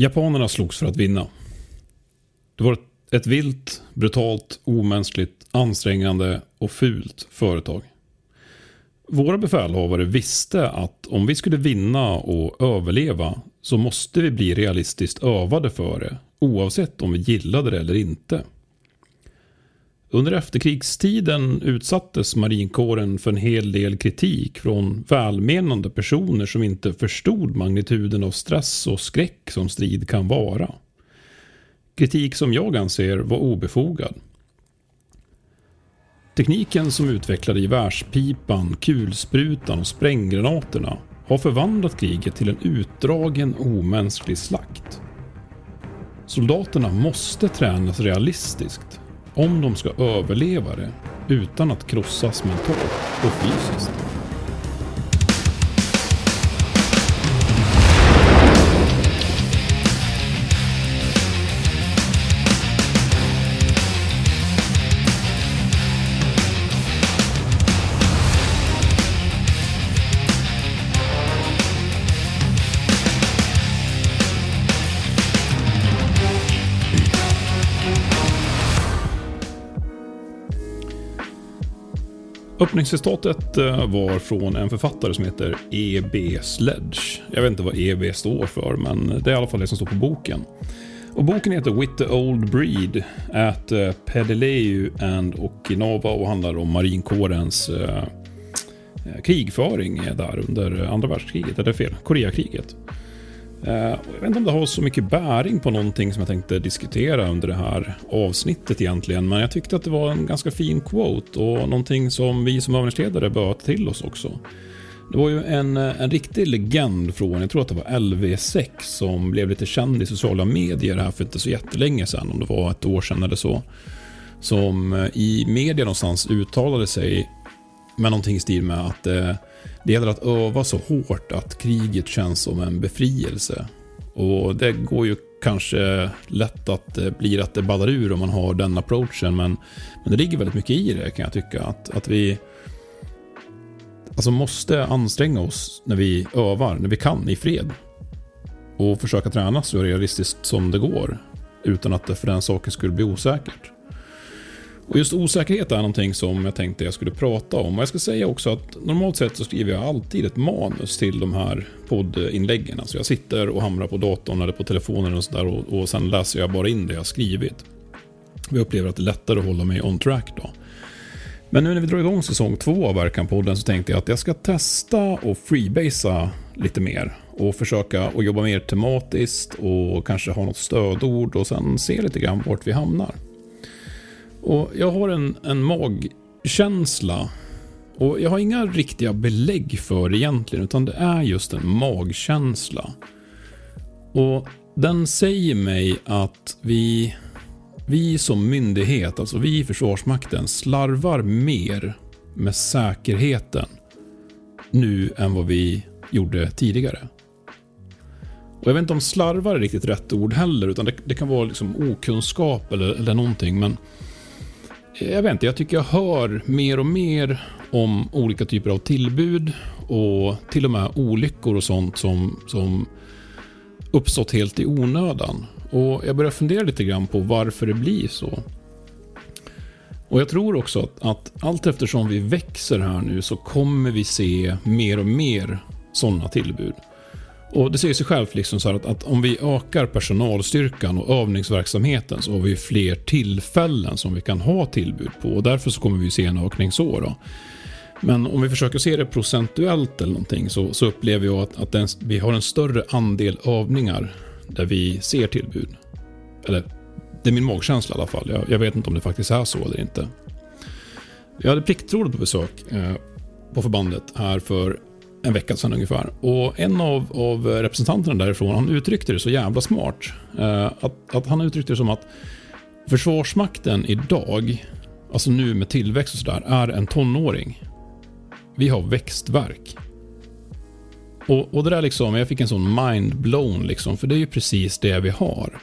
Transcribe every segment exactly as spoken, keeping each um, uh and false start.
Japanerna slogs för att vinna. Det var ett vilt, brutalt, omänskligt, ansträngande och fult företag. Våra befälhavare visste att om vi skulle vinna och överleva så måste vi bli realistiskt övade för det, oavsett om vi gillade det eller inte. Under efterkrigstiden utsattes marinkåren för en hel del kritik från välmenande personer som inte förstod magnituden av stress och skräck som strid kan vara. Kritik som jag anser var obefogad. Tekniken som utvecklade gevärspipan, kulsprutan och spränggranaterna har förvandlat kriget till en utdragen omänsklig slakt. Soldaterna måste tränas realistiskt om de ska överleva det utan att krossas mentalt och fysiskt. Öppningscitatet var från en författare som heter E B. Sledge. Jag vet inte vad E B står för, men det är i alla fall det som står på boken. Och boken heter With the Old Breed at Peleliu and Okinawa och handlar om marinkårens eh, krigföring där under andra världskriget, eller fel, Koreakriget. Eh, jag vet inte om det har så mycket bäring på någonting som jag tänkte diskutera under det här avsnittet egentligen, men jag tyckte att det var en ganska fin quote och någonting som vi som övningsledare bör ta till oss också. Det var ju en, en riktig legend från, jag tror att det var L V sex som blev lite känd i sociala medier här för inte så jättelänge sedan, om det var ett år sedan eller så, som i media någonstans uttalade sig med någonting i stil med att eh, det gäller att öva så hårt att kriget känns som en befrielse. Och det går ju kanske lätt att det blir att det ballar ur om man har den approachen. Men, men det ligger väldigt mycket i det, kan jag tycka. Att, att vi alltså måste anstränga oss när vi övar, när vi kan i fred. Och försöka träna så realistiskt som det går. Utan att det för den saken skulle bli osäkert. Och just osäkerhet är någonting som jag tänkte jag skulle prata om. Och jag ska säga också att normalt sett så skriver jag alltid ett manus till de här poddinläggen. Alltså jag sitter och hamrar på datorn eller på telefonen och sådär och, och sen läser jag bara in det jag skrivit. Vi upplever att det är lättare att hålla mig on track då. Men nu när vi drar igång säsong två av Verkan-podden så tänkte jag att jag ska testa och freebasea lite mer. Och försöka att jobba mer tematiskt och kanske ha något stödord och sen se lite grann vart vi hamnar. Och jag har en, en magkänsla och jag har inga riktiga belägg för det egentligen, utan det är just en magkänsla. Och den säger mig att vi, vi som myndighet, alltså vi i Försvarsmakten, slarvar mer med säkerheten nu än vad vi gjorde tidigare. Och jag vet inte om slarvar är riktigt rätt ord heller, utan det, det kan vara liksom okunskap eller, eller någonting, men jag vet inte, jag tycker jag hör mer och mer om olika typer av tillbud och till och med olyckor och sånt som, som uppstått helt i onödan. Och jag börjar fundera lite grann på varför det blir så. Och jag tror också att, att allt eftersom vi växer här nu så kommer vi se mer och mer sådana tillbud. Och det säger sig självt liksom så här att, att om vi ökar personalstyrkan och övningsverksamheten så har vi fler tillfällen som vi kan ha tillbud på. Och därför så kommer vi se en ökning så då. Men om vi försöker se det procentuellt eller någonting så, så upplever jag att, att den, vi har en större andel övningar där vi ser tillbud. Eller det är min magkänsla i alla fall. Jag, jag vet inte om det faktiskt är så eller inte. Jag hade pliktrådet på besök eh, på förbandet här för en vecka sedan ungefär. Och en av, av representanterna därifrån, han uttryckte det så jävla smart. Eh, att, att han uttryckte det som att Försvarsmakten idag, alltså nu med tillväxt och sådär, är en tonåring. Vi har växtverk. Och, och det där liksom, jag fick en sån mindblown liksom, för det är ju precis det vi har.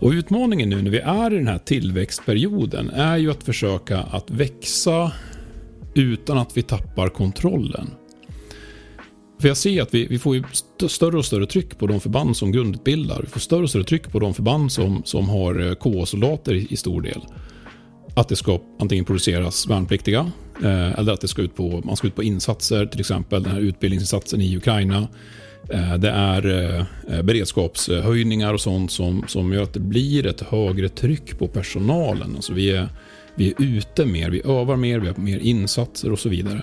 Och utmaningen nu när vi är i den här tillväxtperioden är ju att försöka att växa utan att vi tappar kontrollen. För jag ser att vi, vi får ju st- större och större tryck på de förband som grundutbildar. Vi får större och större tryck på de förband som, som har K A-soldater i, i stor del. Att det ska antingen produceras värnpliktiga eh, eller att det ska ut på, man ska ut på insatser, till exempel den här utbildningsinsatsen i Ukraina. Eh, det är eh, beredskapshöjningar och sånt som, som gör att det blir ett högre tryck på personalen. Alltså vi är, vi är ute mer, vi övar mer, vi har mer insatser och så vidare.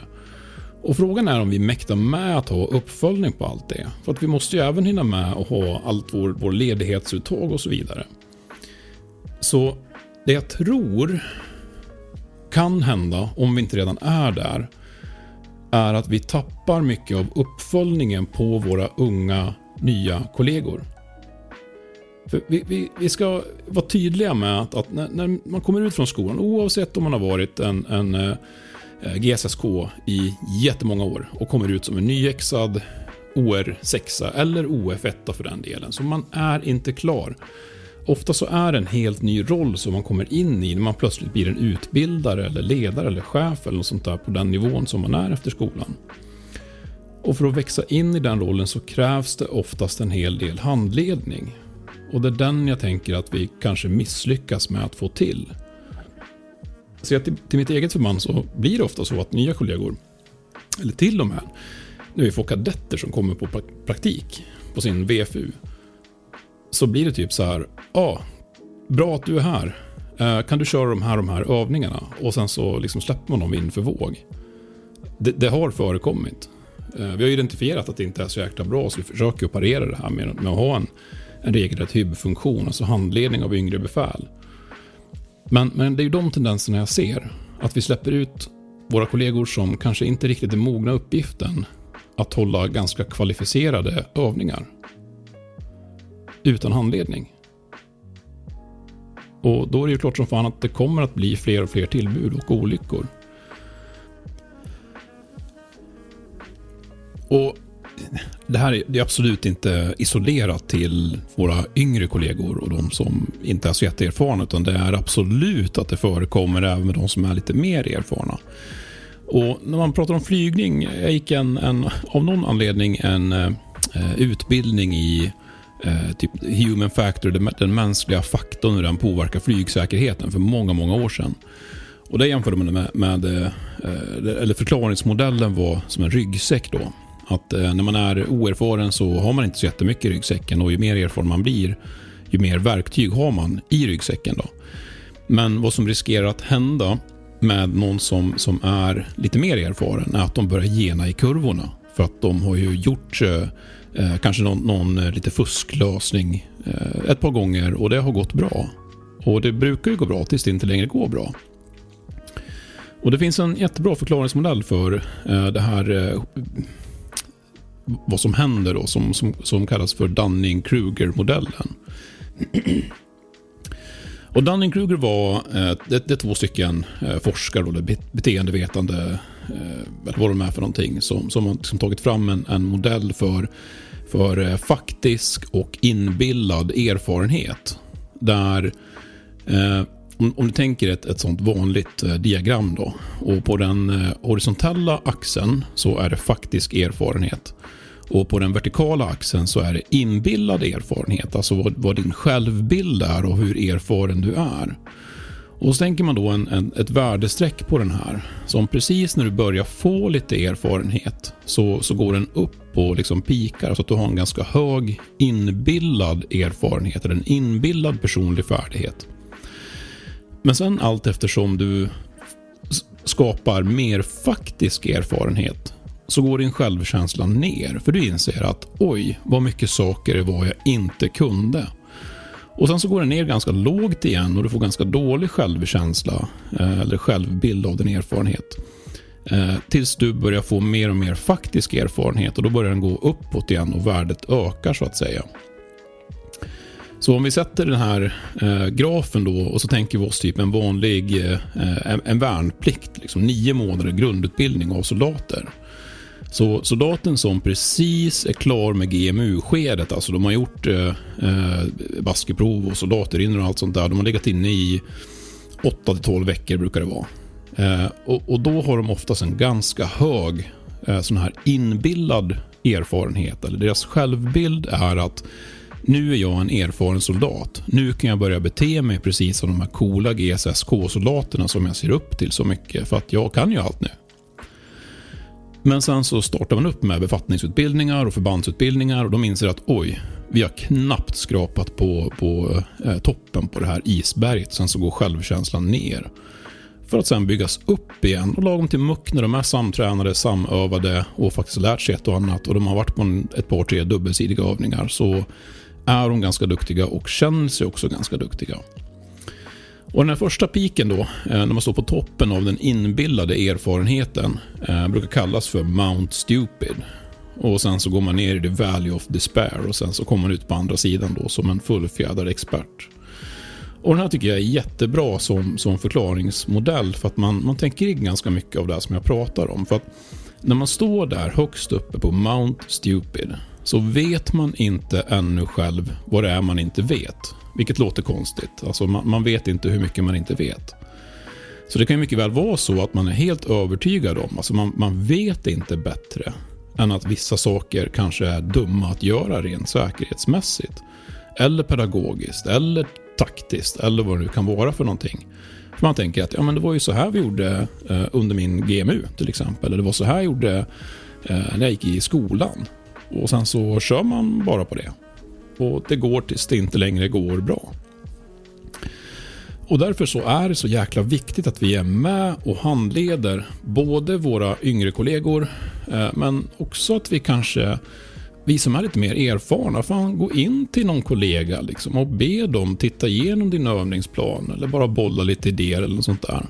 Och frågan är om vi mäktar med att ha uppföljning på allt det. För att vi måste ju även hinna med att ha allt vår, vår ledighetsuttag och så vidare. Så det jag tror kan hända, om vi inte redan är där, är att vi tappar mycket av uppföljningen på våra unga, nya kollegor. För vi, vi, vi ska vara tydliga med att, att när, när man kommer ut från skolan, oavsett om man har varit en... en G S S K i jättemånga år och kommer ut som en nyexad O R sex eller O F ett för den delen, så man är inte klar. Ofta så är det en helt ny roll som man kommer in i när man plötsligt blir en utbildare eller ledare eller chef eller något sånt där på den nivån som man är efter skolan. Och för att växa in i den rollen så krävs det oftast en hel del handledning, och det är den jag tänker att vi kanske misslyckas med att få till. Så till, till mitt eget förband så blir det ofta så att nya kollegor, eller till och med, nu är folk kadetter som kommer på praktik på sin V F U, så blir det typ så här, ja, ah, bra att du är här, eh, kan du köra de här de här övningarna? Och sen så liksom släpper man dem in för våg. Det, det har förekommit. Eh, vi har identifierat att det inte är så jäkla bra, så vi försöker att parera det här med, med att ha en, en regelrätt hybfunktion, alltså handledning av yngre befäl. Men, men det är ju de tendenserna jag ser. Att vi släpper ut våra kollegor som kanske inte riktigt är mogna uppgiften att hålla ganska kvalificerade övningar utan handledning. Och då är det ju klart som fan att det kommer att bli fler och fler tillbud och olyckor. Och det här är absolut inte isolerat till våra yngre kollegor och de som inte är så jätteerfarna, utan det är absolut att det förekommer även med de som är lite mer erfarna. Och när man pratar om flygning, jag gick en, en, av någon anledning en eh, utbildning i eh, typ human factor, den, den mänskliga faktorn, hur den påverkar flygsäkerheten för många, många år sedan. Och det jämförde man med, med eh, eller förklaringsmodellen var som en ryggsäck då. Att när man är oerfaren så har man inte så jättemycket i ryggsäcken, och ju mer erfaren man blir, ju mer verktyg har man i ryggsäcken då. Men vad som riskerar att hända med någon som, som är lite mer erfaren är att de börjar gena i kurvorna, för att de har ju gjort eh, kanske någon, någon lite fusklösning eh, ett par gånger, och det har gått bra. Och det brukar ju gå bra tills det inte längre går bra. Och det finns en jättebra förklaringsmodell för eh, det här eh, vad som händer då, som, som, som kallas för Dunning-Kruger-modellen. Och Dunning-Kruger var det, det är två stycken forskare och beteendevetande eller vad de är för någonting som, som har liksom tagit fram en, en modell för, för faktisk och inbillad erfarenhet, där eh, om, om du tänker ett, ett sånt vanligt diagram då, och på den horisontella axeln så är det faktisk erfarenhet. Och på den vertikala axeln så är det inbillad erfarenhet, alltså vad, vad din självbild är och hur erfaren du är. Och så tänker man då en, en, ett värdestreck på den här, som precis när du börjar få lite erfarenhet så, så går den upp och liksom pikar, så att du har en ganska hög inbillad erfarenhet eller en inbillad personlig färdighet. Men sen allt eftersom du skapar mer faktisk erfarenhet så går din självkänsla ner. För du inser att oj, vad mycket saker det var jag inte kunde. Och sen så går den ner ganska lågt igen och du får ganska dålig självkänsla eller självbild av din erfarenhet. Tills du börjar få mer och mer faktisk erfarenhet, och då börjar den gå uppåt igen och värdet ökar så att säga. Så om vi sätter den här eh, grafen då, och så tänker vi oss typ en vanlig eh, en, en värnplikt, liksom nio månader grundutbildning av soldater. Så soldaten som precis är klar med G M U-skedet, alltså de har gjort eh, eh, baskeprov och soldaterinner och allt sånt där, de har legat inne i åtta till tolv veckor brukar det vara. Eh, och, och då har de oftast en ganska hög eh, sån här inbillad erfarenhet eller deras självbild är att nu är jag en erfaren soldat. Nu kan jag börja bete mig precis som de här coola G S S K-soldaterna som jag ser upp till så mycket, för att jag kan ju allt nu. Men sen så startar man upp med befattningsutbildningar och förbandsutbildningar och de inser att oj, vi har knappt skrapat på, på eh, toppen på det här isberget. Sen så går självkänslan ner för att sen byggas upp igen. Och lagom till muck när de är samtränade, samövade och faktiskt lärt sig ett och annat, och de har varit på en, ett par tre dubbelsidiga övningar, så är de ganska duktiga och känner sig också ganska duktiga. Och den här första piken då, när man står på toppen av den inbillade erfarenheten, brukar kallas för Mount Stupid. Och sen så går man ner i The Valley of Despair och sen så kommer man ut på andra sidan då som en fullfjädrad expert. Och den här tycker jag är jättebra som, som förklaringsmodell, för att man, man tänker in ganska mycket av det här som jag pratar om. För att när man står där högst uppe på Mount Stupid så vet man inte ännu själv vad det är man inte vet. Vilket låter konstigt. Alltså man, man vet inte hur mycket man inte vet. Så det kan ju mycket väl vara så att man är helt övertygad om. Alltså man, man vet inte bättre än att vissa saker kanske är dumma att göra rent säkerhetsmässigt. Eller pedagogiskt. Eller taktiskt. Eller vad det nu kan vara för någonting. För man tänker att ja, men det var ju så här vi gjorde eh, under min G M U till exempel. Eller det var så här jag gjorde eh, när jag gick i skolan. Och sen så kör man bara på det. Och det går tills det inte längre går bra. Och därför så är det så jäkla viktigt att vi är med och handleder både våra yngre kollegor, men också att vi kanske, vi som är lite mer erfarna, fan gå in till någon kollega liksom och be dem titta igenom din övningsplan eller bara bolla lite idéer eller något sånt där.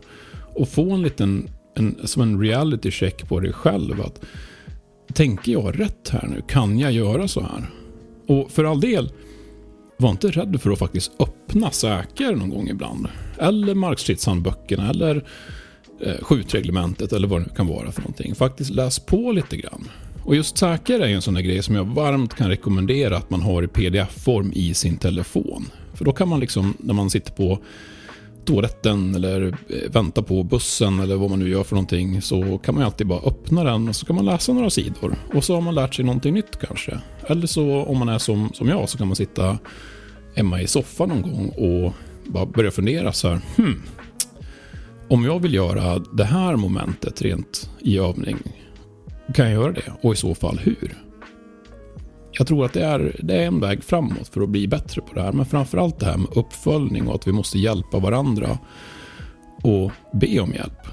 Och få en liten, en, som en reality check på dig själv att tänker jag rätt här nu? Kan jag göra så här? Och för all del, var inte rädd för att faktiskt öppna Säker någon gång ibland. Eller Markstridshandböckerna, eller eh, skjutreglementet, eller vad det kan vara för någonting. Faktiskt läs på lite grann. Och just Säker är ju en sån där grej som jag varmt kan rekommendera att man har i P D F-form i sin telefon. För då kan man liksom, när man sitter på toaletten eller väntar på bussen eller vad man nu gör för någonting, så kan man alltid bara öppna den och så kan man läsa några sidor och så har man lärt sig någonting nytt kanske. Eller så om man är som, som jag, så kan man sitta hemma i soffan någon gång och bara börja fundera så här, hmm, om jag vill göra det här momentet rent i övning, kan jag göra det? Och i så fall hur? Jag tror att det är, det är en väg framåt för att bli bättre på det här. Men framförallt det här med uppföljning och att vi måste hjälpa varandra och be om hjälp.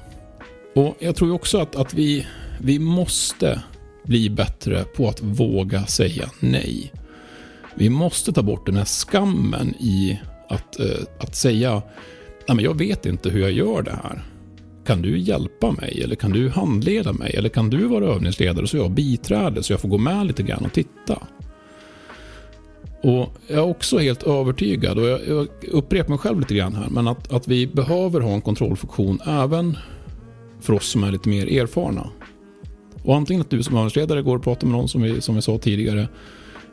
Och jag tror också att, att vi, vi måste bli bättre på att våga säga nej. Vi måste ta bort den här skammen i att, att säga nej, men jag vet inte hur jag gör det här. Kan du hjälpa mig, eller kan du handleda mig, eller kan du vara övningsledare så jag biträder så jag får gå med lite grann och titta. Och jag är också helt övertygad, och jag, jag upprepar mig själv lite grann här, men att, att vi behöver ha en kontrollfunktion även för oss som är lite mer erfarna. Och antingen att du som övningsledare går och pratar med någon som vi, som vi sa tidigare,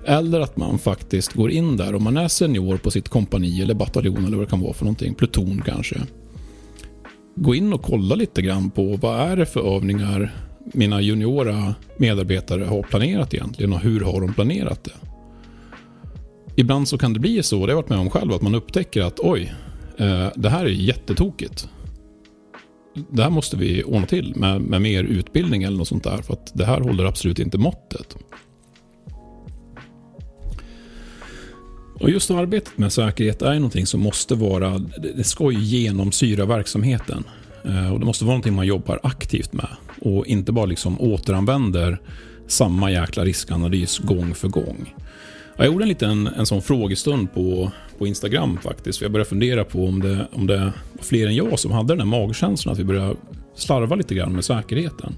eller att man faktiskt går in där om man är senior på sitt kompani eller bataljon eller vad det kan vara för någonting, pluton kanske. Gå in och kolla lite grann på vad är det för övningar mina juniora medarbetare har planerat egentligen, och hur har de planerat det? Ibland så kan det bli så, det har jag varit med om själv, att man upptäcker att oj, det här är jättetokigt. Det här måste vi ordna till med, med mer utbildning eller något sånt där, för att det här håller absolut inte måttet. Och just arbetet med säkerhet är någonting som måste vara, det ska ju genomsyra verksamheten. Och det måste vara någonting man jobbar aktivt med. Och inte bara liksom återanvänder samma jäkla riskanalys gång för gång. Jag gjorde en liten en sån frågestund på, på Instagram faktiskt. För jag började fundera på om det, om det var fler än jag som hade den här magkänslan att vi började slarva lite grann med säkerheten.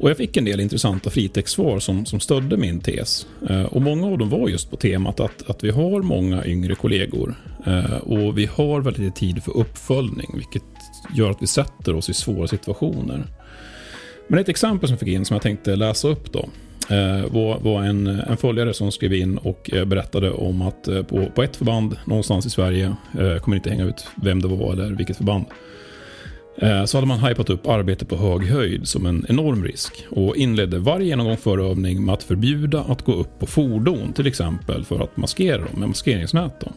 Och jag fick en del intressanta fritextsvar som, som stödde min tes. Eh, och många av dem var just på temat att, att vi har många yngre kollegor. Eh, och vi har väldigt lite tid för uppföljning, vilket gör att vi sätter oss i svåra situationer. Men ett exempel som jag fick in som jag tänkte läsa upp då. Eh, var, var en, en följare som skrev in och eh, berättade om att eh, på, på ett förband någonstans i Sverige, eh, kommer inte hänga ut vem det var eller vilket förband. så hade man hypat upp arbete på hög höjd som en enorm risk och inledde varje genomgång för övning med att förbjuda att gå upp på fordon, till exempel för att maskera dem med maskeringsnät. Då.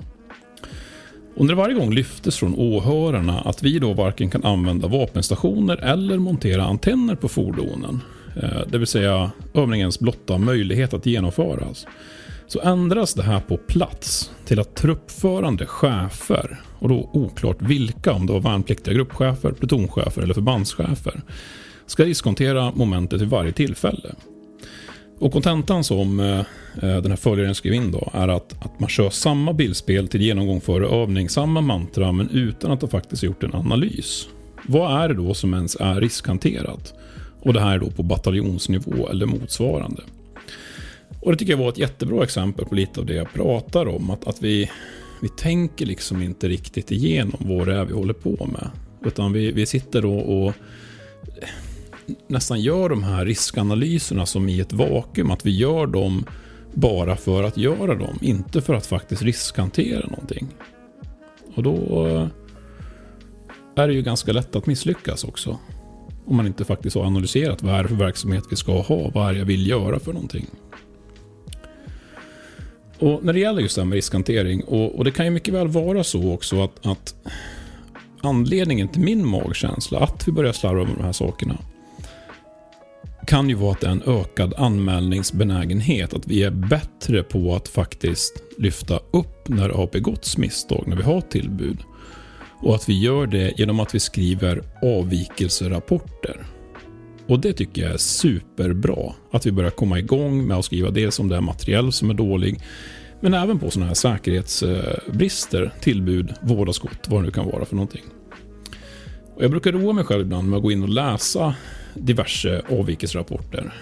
Under varje gång lyftes från åhörarna att vi då varken kan använda vapenstationer eller montera antenner på fordonen, det vill säga övningens blotta möjlighet att genomföras. Så ändras det här på plats till att truppförande chefer, och då oklart vilka, om det var värnpliktiga gruppchefer, plutonchefer eller förbandschefer, ska diskontera momentet vid varje tillfälle. Och kontentan som eh, den här följaren skrev in då är att, att man kör samma bildspel till genomgång före övning, samma mantra, men utan att ha faktiskt gjort en analys. Vad är det då som ens är riskhanterat? Och det här är då på bataljonsnivå eller motsvarande. Och det tycker jag var ett jättebra exempel på lite av det jag pratar om. Att, att vi, vi tänker liksom inte riktigt igenom vad det är vi håller på med. Utan vi, vi sitter då och nästan gör de här riskanalyserna som i ett vakuum. Att vi gör dem bara för att göra dem. Inte för att faktiskt riskhantera någonting. Och då är det ju ganska lätt att misslyckas också. Om man inte faktiskt har analyserat vad är det för verksamhet vi ska ha. Vad är det jag vill göra för någonting. Och när det gäller just det här med riskhantering, och, och det kan ju mycket väl vara så också att, att anledningen till min magkänsla att vi börjar slarva med de här sakerna kan ju vara att det är en ökad anmälningsbenägenhet, att vi är bättre på att faktiskt lyfta upp när det har begåtts misstag, när vi har tillbud, och att vi gör det genom att vi skriver avvikelserapporter. Och det tycker jag är superbra, att vi börjar komma igång med att skriva det som det är materiell som är dålig, men även på sådana här säkerhetsbrister, tillbud, vårdaskott, vad det nu kan vara för någonting. Och jag brukar roa mig själv ibland med att gå in och läsa diverse avvikelserapporter.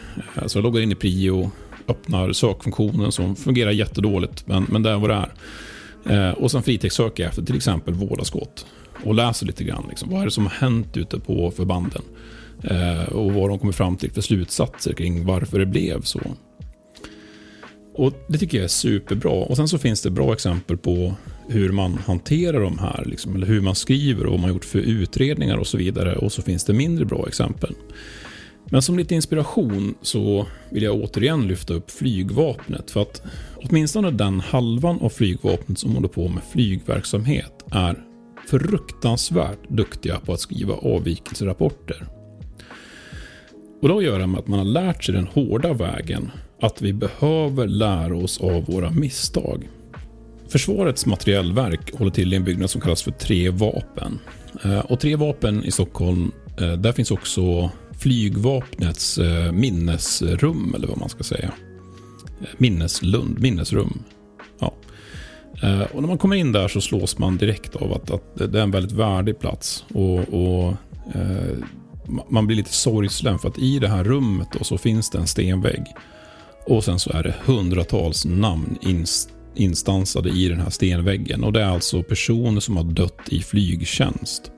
Så jag loggar in i Prio, öppnar sökfunktionen som fungerar jättedåligt, men, men det är vad det är. Och sen fritext söker jag efter till exempel vårdaskott och läser lite grann liksom, vad är det som har hänt ute på förbanden. Och vad de kommer fram till för slutsatser kring varför det blev så. Och det tycker jag är superbra. Och sen så finns det bra exempel på hur man hanterar de här liksom, eller hur man skriver och vad man gjort för utredningar och så vidare. Och så finns det mindre bra exempel. Men som lite inspiration så vill jag återigen lyfta upp flygvapnet, för att åtminstone den halvan av flygvapnet som håller på med flygverksamhet är fruktansvärt duktiga på att skriva avvikelserapporter. Och då gör det med att man har lärt sig den hårda vägen, att vi behöver lära oss av våra misstag. Försvarets materiellverk håller till i en byggnad som kallas för Tre vapen. Och Tre vapen i Stockholm, där finns också flygvapnets minnesrum, eller vad man ska säga. Minneslund, minnesrum. Ja. Och när man kommer in där så slås man direkt av att, att det är en väldigt värdig plats. Och... och eh, man blir lite sorgslän för att i det här rummet då så finns det en stenvägg, och sen så är det hundratals namn inst- instansade i den här stenväggen, och det är alltså personer som har dött i flygtjänst.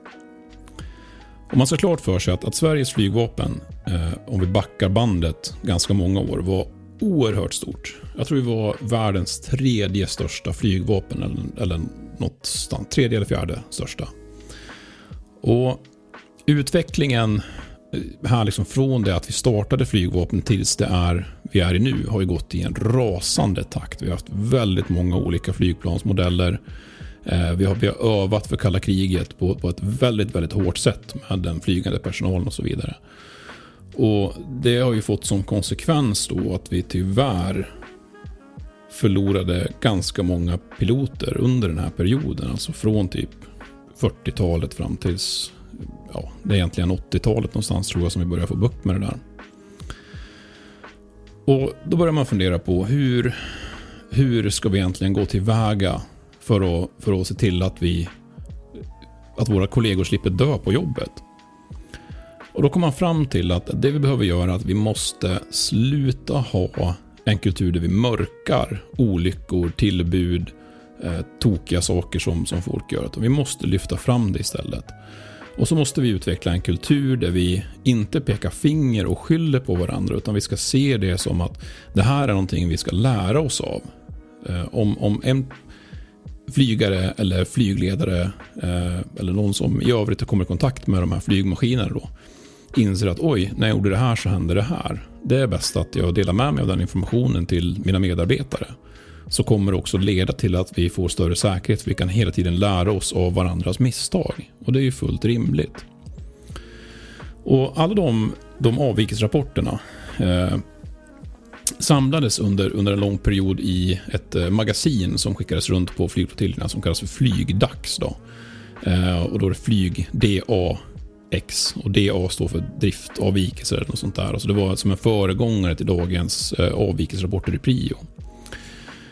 Och man ska klart för sig att, att Sveriges flygvapen, eh, om vi backar bandet ganska många år, var oerhört stort. Jag tror vi var världens tredje största flygvapen, eller, eller något, tredje eller fjärde största. Och utvecklingen här liksom från det att vi startade flygvapen tills det är vi är i nu har ju gått i en rasande takt. Vi har haft väldigt många olika flygplansmodeller. Vi har, vi har övat för kalla kriget på, på ett väldigt, väldigt hårt sätt med den flygande personalen och så vidare. Och det har ju fått som konsekvens då att vi tyvärr förlorade ganska många piloter under den här perioden. Alltså från typ fyrtiotalet fram tills... Ja, det är egentligen åttiotalet någonstans tror jag som vi börjar få bukt med det där. Och då börjar man fundera på hur, hur ska vi egentligen gå tillväga för att, för att se till att, vi, att våra kollegor slipper dö på jobbet. Och då kommer man fram till att det vi behöver göra är att vi måste sluta ha en kultur där vi mörkar olyckor, tillbud, eh, tokiga saker som, som folk gör. Och vi måste lyfta fram det istället. Och så måste vi utveckla en kultur där vi inte pekar finger och skyller på varandra, utan vi ska se det som att det här är någonting vi ska lära oss av. Om, om en, flygare eller flygledare eh, eller någon som i övrigt kommer i kontakt med de här flygmaskinerna då inser att oj, när jag gjorde det här så hände det här. Det är bäst att jag delar med mig av den informationen till mina medarbetare. Så kommer det också leda till att vi får större säkerhet. Vi kan hela tiden lära oss av varandras misstag. Och det är ju fullt rimligt. Och alla de, de avvikelsrapporterna eh, samlades under, under en lång period i ett eh, magasin som skickades runt på flygflottiljerna som kallas för FlygDAX. Då. Eh, och då är det FlygDAX. Och D A står för driftavvikelser eller något sånt där. Alltså det var som en föregångare till dagens eh, avvikelsrapporter i Prio.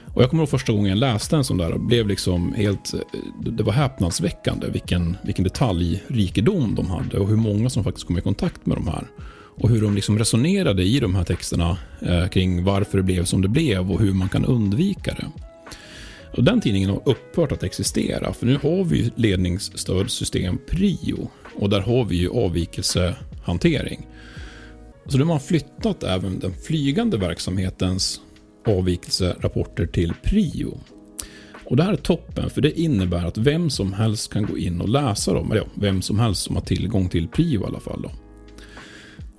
Och jag kommer ihåg första gången jag läste en sån där och blev liksom helt, det var häpnadsväckande vilken, vilken detaljrikedom de hade och hur många som faktiskt kom i kontakt med de här. Och hur de liksom resonerade i de här texterna eh, kring varför det blev som det blev och hur man kan undvika det. Och den tidningen har upphört att existera för nu har vi ledningsstödsystem Prio och där har vi ju avvikelsehantering. Så nu har man flyttat även den flygande verksamhetens avvikelserapporter till Prio. Och det här är toppen för det innebär att vem som helst kan gå in och läsa dem. Eller ja, vem som helst som har tillgång till Prio i alla fall. Då.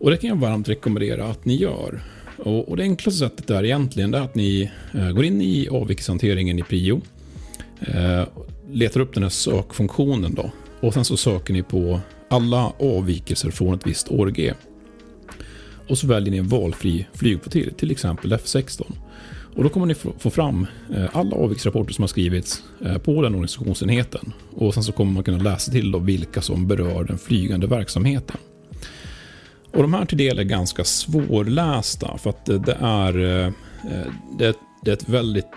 Och det kan jag varmt rekommendera att ni gör. Och, och det enklaste sättet är egentligen är att ni eh, går in i avvikelsehanteringen i Prio. Eh, letar upp den här sökfunktionen då. Och sen så söker ni på alla avvikelser från ett visst år G. Och så väljer ni en valfri flygflottilj, till exempel F sexton. Och då kommer ni få fram alla avvikelserapporter som har skrivits på den organisationsenheten. Och sen så kommer man kunna läsa till då vilka som berör den flygande verksamheten. Och de här till del är ganska svårlästa för att det är, det är ett väldigt,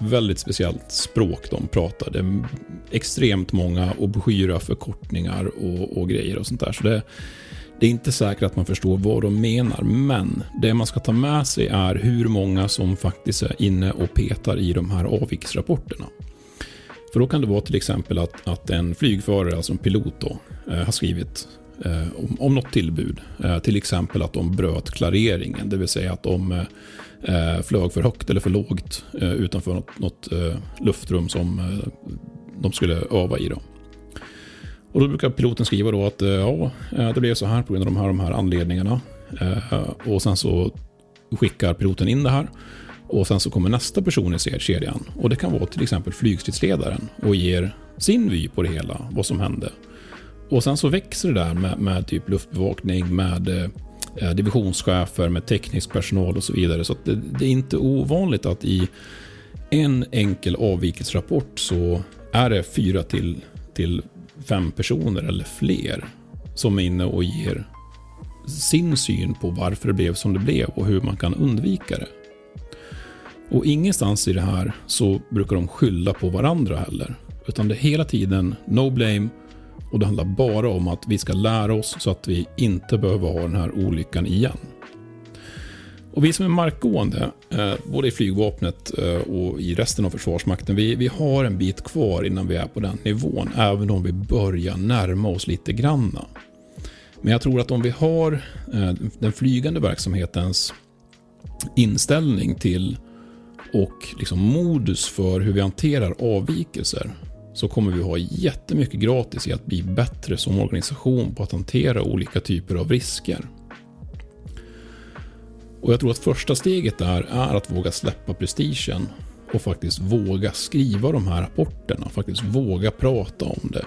väldigt speciellt språk de pratar. Det är extremt många och obskyra förkortningar och, och grejer och sånt där. Så det Det är inte säkert att man förstår vad de menar, men det man ska ta med sig är hur många som faktiskt är inne och petar i de här avvikelserapporterna. För då kan det vara till exempel att, att en flygförare, alltså en pilot då, eh, har skrivit eh, om, om något tillbud. Eh, till exempel att de bröt klareringen, det vill säga att de eh, flög för högt eller för lågt eh, utanför något, något eh, luftrum som eh, de skulle öva i då. Och då brukar piloten skriva då att ja, det blev så här på grund av de här, de här anledningarna. Och sen så skickar piloten in det här. Och sen så kommer nästa person i kedjan. Och det kan vara till exempel flygstridsledaren och ger sin vy på det hela, vad som hände. Och sen så växer det där med, med typ luftbevakning, med eh, divisionschefer, med teknisk personal och så vidare. Så att det, det är inte ovanligt att i en enkel avvikelserapport så är det fyra till, till fem personer eller fler som är inne och ger sin syn på varför det blev som det blev och hur man kan undvika det. Och ingenstans i det här så brukar de skylla på varandra heller, utan det är hela tiden no blame och det handlar bara om att vi ska lära oss så att vi inte behöver ha den här olyckan igen. Och vi som är markgående, eh, både i flygvapnet eh, och i resten av Försvarsmakten, vi, vi har en bit kvar innan vi är på den nivån, även om vi börjar närma oss lite granna. Men jag tror att om vi har eh, den flygande verksamhetens inställning till och liksom modus för hur vi hanterar avvikelser, så kommer vi ha jättemycket gratis i att bli bättre som organisation på att hantera olika typer av risker. Och jag tror att första steget där är att våga släppa prestigen och faktiskt våga skriva de här rapporterna, faktiskt våga prata om det.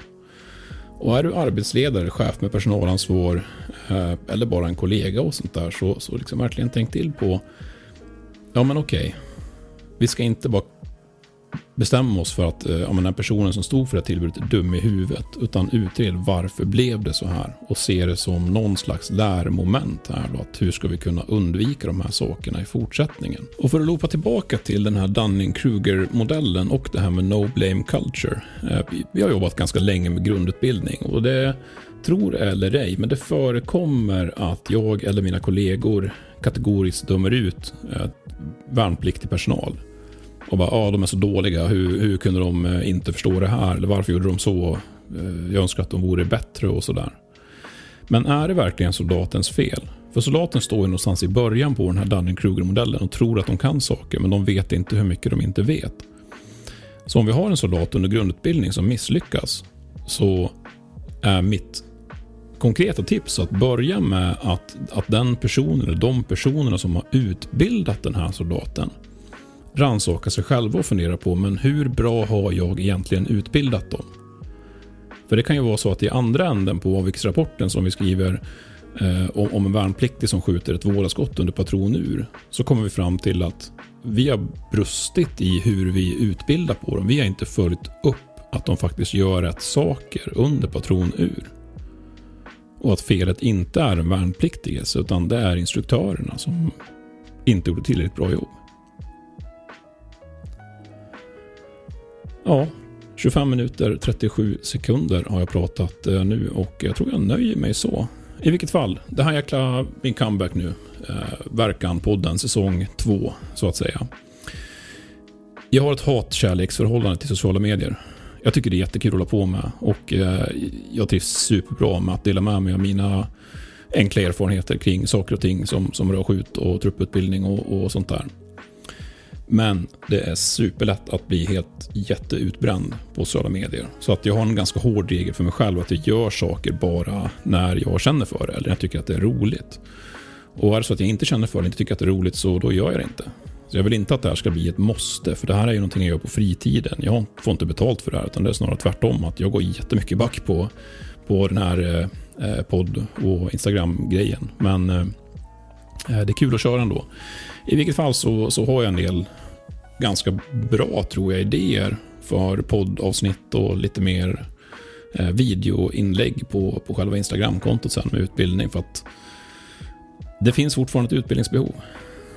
Och är du arbetsledare, chef med personalansvar eller bara en kollega och sånt där, så, så liksom verkligen tänk till på ja men okej, vi ska inte bara bestämma oss för att ja, men den här personen som stod för det tillbudet är dum i huvudet, utan utred varför blev det så här och se det som någon slags lärmoment här då, att hur ska vi kunna undvika de här sakerna i fortsättningen. Och för att loopa tillbaka till den här Dunning-Kruger-modellen och det här med no blame culture, vi har jobbat ganska länge med grundutbildning och det, tror eller ej, men det förekommer att jag eller mina kollegor kategoriskt dömer ut värnpliktig personal. Och bara, ja, de är så dåliga, hur, hur kunde de inte förstå det här? Eller varför gjorde de så? Jag önskar att de vore bättre och sådär. Men är det verkligen soldatens fel? För soldaten står ju någonstans i början på den här Dunning-Kruger-modellen och tror att de kan saker, men de vet inte hur mycket de inte vet. Så om vi har en soldat under grundutbildning som misslyckas, så är mitt konkreta tips att börja med att, att den personen eller de personerna som har utbildat den här soldaten rannsaka sig själva och fundera på, men hur bra har jag egentligen utbildat dem? För det kan ju vara så att i andra änden på avviksrapporten som vi skriver eh, om, om en värnpliktig som skjuter ett våraskott under patronur, så kommer vi fram till att vi har brustit i hur vi utbildar på dem. Vi har inte följt upp att de faktiskt gör rätt saker under patronur. Och att felet inte är en värnpliktiges, utan det är instruktörerna som inte gjorde tillräckligt bra jobb. Ja, tjugofem minuter trettiosju sekunder har jag pratat nu och jag tror jag nöjer mig så. I vilket fall, det här jäkla min comeback nu, eh, Verkan-podden säsong två så att säga. Jag har ett hatkärleksförhållande till sociala medier. Jag tycker det är jättekul att hålla på med och eh, jag trivs superbra med att dela med mig av mina enkla erfarenheter kring saker och ting som, som rör skjut och trupputbildning och, och sånt där. Men det är superlätt att bli helt jätteutbränd på sociala medier. Så att jag har en ganska hård regel för mig själv att jag gör saker bara när jag känner för det eller jag tycker att det är roligt. Och är det så att jag inte känner för det, inte tycker att det är roligt, så då gör jag det inte. Så jag vill inte att det här ska bli ett måste, för det här är ju någonting jag gör på fritiden. Jag får inte betalt för det här, utan det är snarare tvärtom att jag går jättemycket back på, på den här eh, podd- och Instagram-grejen. Men eh, det är kul att köra ändå. I vilket fall så, så har jag en del ganska bra, tror jag, idéer för poddavsnitt och lite mer eh, videoinlägg på, på själva Instagram-kontot sen med utbildning, för att det finns fortfarande ett utbildningsbehov.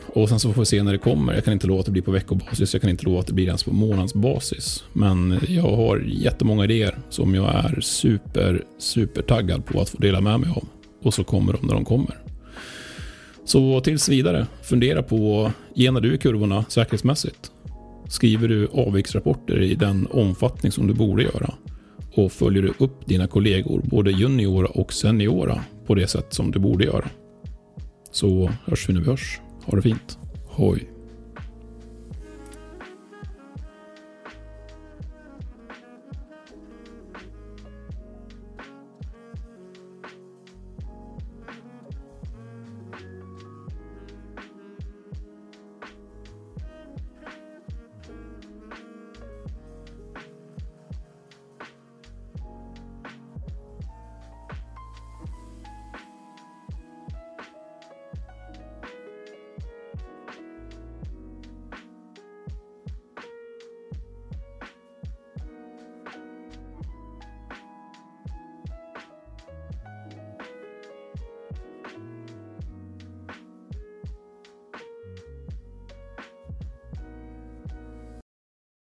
Och sen så får vi se när det kommer. Jag kan inte lova att det blir på veckobasis, jag kan inte lova att det blir ens på månadsbasis. Men jag har jättemånga idéer som jag är super, super taggad på att få dela med mig av. Och så kommer de när de kommer. Så tills vidare, fundera på, genar du i kurvorna säkerhetsmässigt? Skriver du avviksrapporter i den omfattning som du borde göra? Och följer du upp dina kollegor, både juniora och seniora, på det sätt som du borde göra? Så hörs vi när vi hörs. Ha det fint. Hoj.